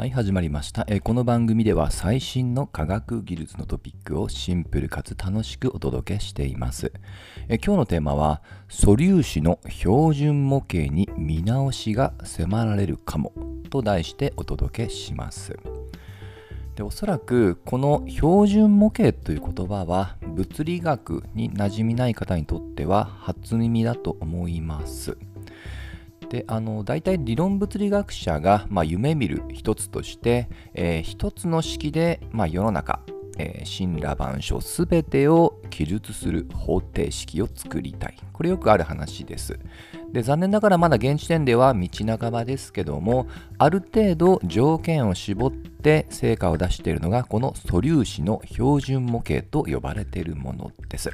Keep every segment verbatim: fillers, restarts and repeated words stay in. はい、始まりました。えこの番組では最新の科学技術のトピックをシンプルかつ楽しくお届けしています。え今日のテーマは素粒子の標準模型に見直しが迫られるかもと題してお届けします。でおそらくこの標準模型という言葉は物理学に馴染みない方にとっては初耳だと思います。であの大体理論物理学者が、まあ、夢見る一つとして、えー、一つの式で、まあ、世の中、えー、森羅万象すべてを記述する方程式を作りたい。これよくある話です。で残念ながらまだ現時点では道半ばですけども、ある程度条件を絞って成果を出しているのがこの素粒子の標準模型と呼ばれているものです。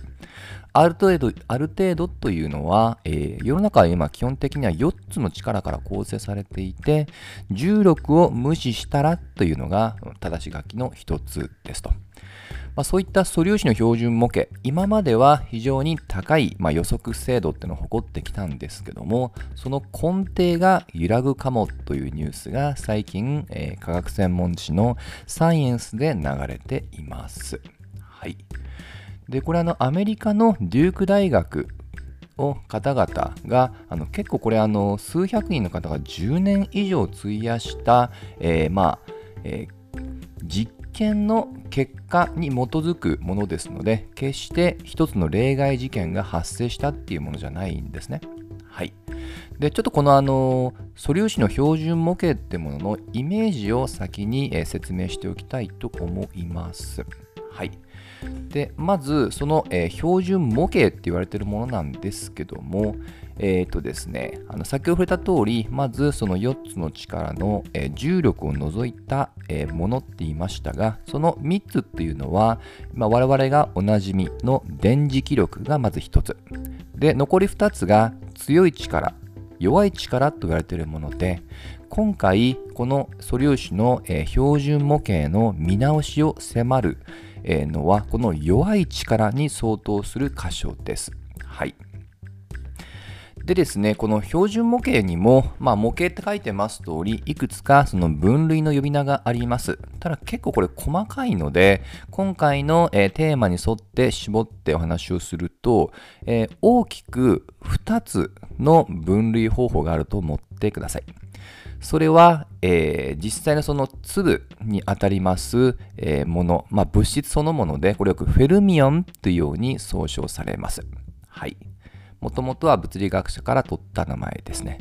ある程度、ある程度というのは、えー、世の中は今基本的にはよっつの力から構成されていて、重力を無視したらというのが正し書きの一つですと。まあ、そういった素粒子の標準模型、今までは非常に高い、まあ、予測精度っていうのを誇ってきたんですけども、その根底が揺らぐかもというニュースが最近、えー、科学専門誌のサイエンスで流れています。はい。で、これあのアメリカのデューク大学の方々があの結構これあの数百人の方がじゅうねん以上費やした、えー、まあ、えー、実験の結果に基づくものですので、決して一つの例外事件が発生したっていうものじゃないんですね。はい。で、ちょっとこのあの素粒子の標準模型ってもののイメージを先に説明しておきたいと思います。はい。でまずその、えー、標準模型って言われているものなんですけども、えーとですね、あの先ほど触れた通り、まずそのよっつの力の、えー、重力を除いた、えー、ものって言いましたが、そのみっつっていうのは、まあ、我々がおなじみの電磁気力がまずひとつで、残りふたつが強い力弱い力と言われているもので、今回この素粒子の、えー、標準模型の見直しを迫るのはこの弱い力に相当する箇所です。はい。でですね、この標準模型にも、まあ、模型って書いてます通り、いくつかその分類の呼び名があります。ただ結構これ細かいので、今回の、えー、テーマに沿って絞ってお話をすると、えー、大きくふたつの分類方法があると思ってください。それは、えー、実際のその粒にあたります、えー、もの、まあ、物質そのもので、これよくフェルミオンというように総称されます。はい。もともとは物理学者から取った名前ですね。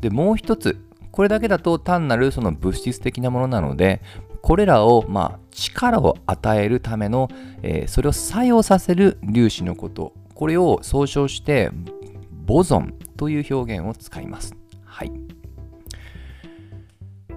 で、もう一つ、これだけだと単なるその物質的なものなので、これらをまあ力を与えるための、えー、それを作用させる粒子のこと、これを総称してボゾンという表現を使います。はい。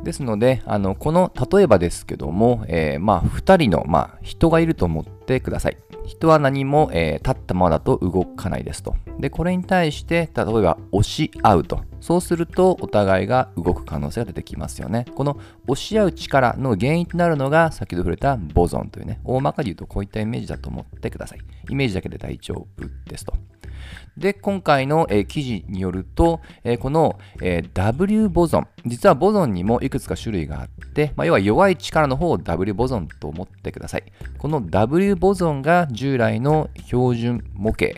ですので、あのこの例えばですけども、えー、まあふたりの、まあ、人がいると思ってください。人は何も、えー、立ったままだと動かないですと。で、これに対して、例えば押し合うと。そうすると、お互いが動く可能性が出てきますよね。この押し合う力の原因となるのが、先ほど触れたボゾンというね、大まかに言うとこういったイメージだと思ってください。イメージだけで大丈夫ですと。で、今回の、えー、記事によると、えー、この、えー、W ボゾン、実はボゾンにもいくつか種類があって、まあ、要は弱い力の方を W ボゾンと思ってください。この W ボゾンが従来の標準模型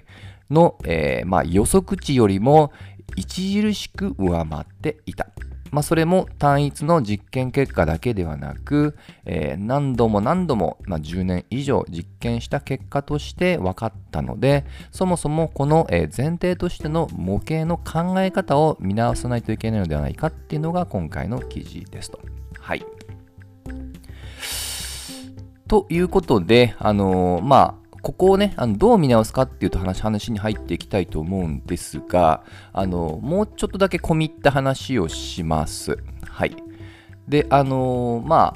の、えーまあ、予測値よりも著しく上回っていた。まあ、それも単一の実験結果だけではなく、えー、何度も何度も、まあ、じゅうねん以上実験した結果として分かったので、そもそもこの前提としての模型の考え方を見直さないといけないのではないかっていうのが今回の記事ですと。はい。ということで、あのー、まあ、ここをね、あのどう見直すかっていうと 話, 話に入っていきたいと思うんですが、あのもうちょっとだけ込み入った話をします。はい。で、あのー、まあ、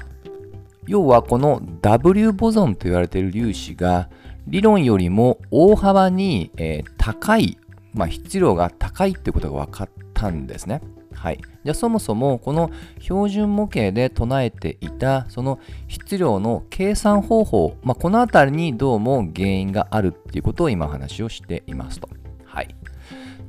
要はこの W ボゾンと言われている粒子が、理論よりも大幅に、えー、高い、まあ、質量が高いっていうことが分かったんですね。はい。じゃあそもそもこの標準模型で唱えていたその質量の計算方法、まあ、このあたりにどうも原因があるっていうことを今話をしていますと。はい。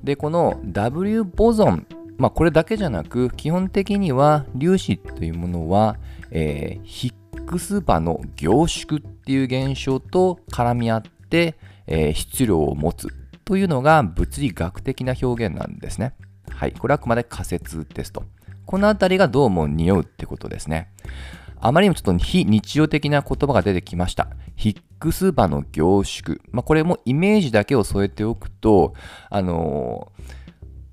で、この W ボゾンまあ、これだけじゃなく、基本的には粒子というものは、えー、ヒッグス場の凝縮っていう現象と絡み合って、えー、質量を持つというのが物理学的な表現なんですね。はい、これはあくまで仮説ですと。このあたりがどうも匂うってことですね。あまりにもちょっと非日常的な言葉が出てきました。ヒッグス場の凝縮。まあ、これもイメージだけを添えておくと、あのー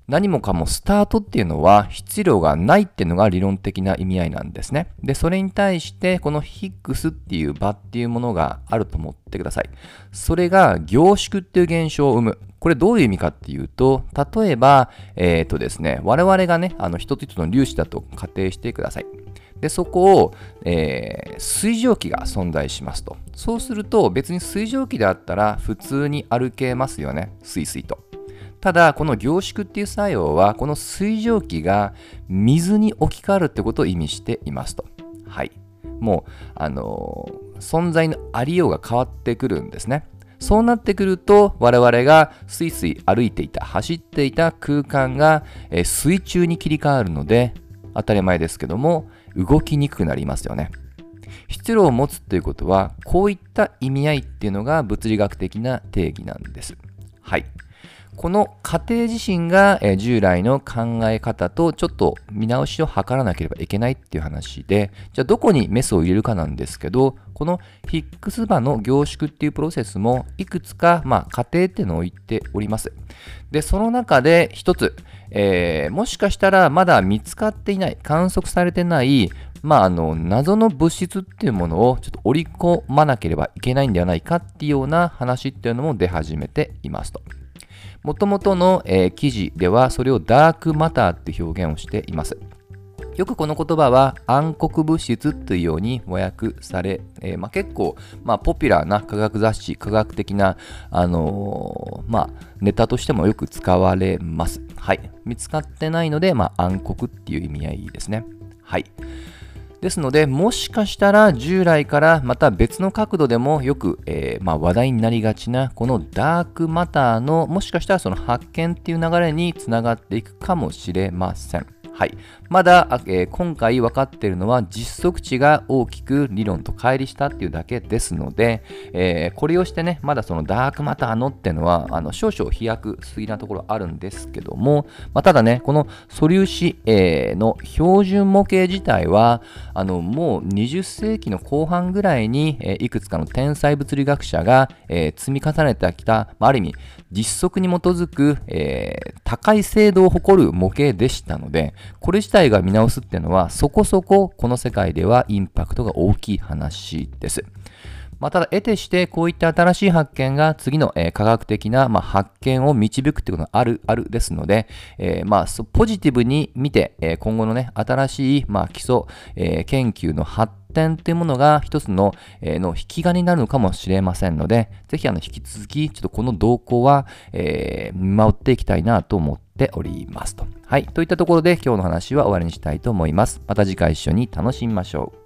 何もかもスタートっていうのは質量がないっていうのが理論的な意味合いなんですね。で、それに対してこのヒッグスっていう場っていうものがあると思ってください。それが凝縮っていう現象を生む。これどういう意味かっていうと、例えば、えっとですね、我々がね、あの一つ一つの粒子だと仮定してください。で、そこを、えー、水蒸気が存在しますと。そうすると別に水蒸気であったら普通に歩けますよね。スイスイと。ただ、この凝縮っていう作用は、この水蒸気が水に置き換わるってことを意味していますと。はい。もう、あのー、存在のありようが変わってくるんですね。そうなってくると、我々がスイスイ歩いていた、走っていた空間が、えー、水中に切り替わるので、当たり前ですけども、動きにくくなりますよね。質量を持つということは、こういった意味合いっていうのが物理学的な定義なんです。はい。この過程自身が従来の考え方とちょっと見直しを図らなければいけないっていう話で、じゃあどこにメスを入れるかなんですけど、このヒッグス場の凝縮っていうプロセスもいくつか、まあ、過程っていうのを言っております。で、その中で一つ、えー、もしかしたらまだ見つかっていない、観測されてない、まあ、あの謎の物質っていうものをちょっと織り込まなければいけないんではないかっていうような話っていうのも出始めていますと。もともとの、えー、記事ではそれをダークマターって表現をしています。よくこの言葉は暗黒物質というように和訳され、えーまあ、結構、まあ、ポピュラーな科学雑誌、科学的な、あのーまあ、ネタとしてもよく使われます。はい、見つかってないので、まあ、暗黒っていう意味合いですね。はい。ですので、もしかしたら従来からまた別の角度でもよく、えーまあ、話題になりがちなこのダークマターの、もしかしたらその発見っていう流れにつながっていくかもしれません。はい、まだ、えー、今回分かっているのは実測値が大きく理論と乖離したっていうだけですので、えー、これをしてね、まだそのダークマターのっていうのはあの少々飛躍すぎなところあるんですけども、まあ、ただね、この素粒子、えー、の標準模型自体はあのもうにじゅっせいきの後半ぐらいに、えー、いくつかの天才物理学者が、えー、積み重ねてきた、まあ、ある意味実測に基づく、えー、高い精度を誇る模型でしたので、これ自体が見直すっていうのはそこそここの世界ではインパクトが大きい話です。まあ、ただ得てしてこういった新しい発見が次の、えー、科学的な、まあ、発見を導くっていうことがあるあるですので、えーまあ、ポジティブに見て、えー、今後のね、新しい、まあ、基礎、えー、研究の発展というものが一つの、えー、の引き金になるのかもしれませんので、ぜひあの引き続きちょっとこの動向は、えー、見守っていきたいなと思っておりますと。はい、といったところで今日の話は終わりにしたいと思います。また次回一緒に楽しみましょう。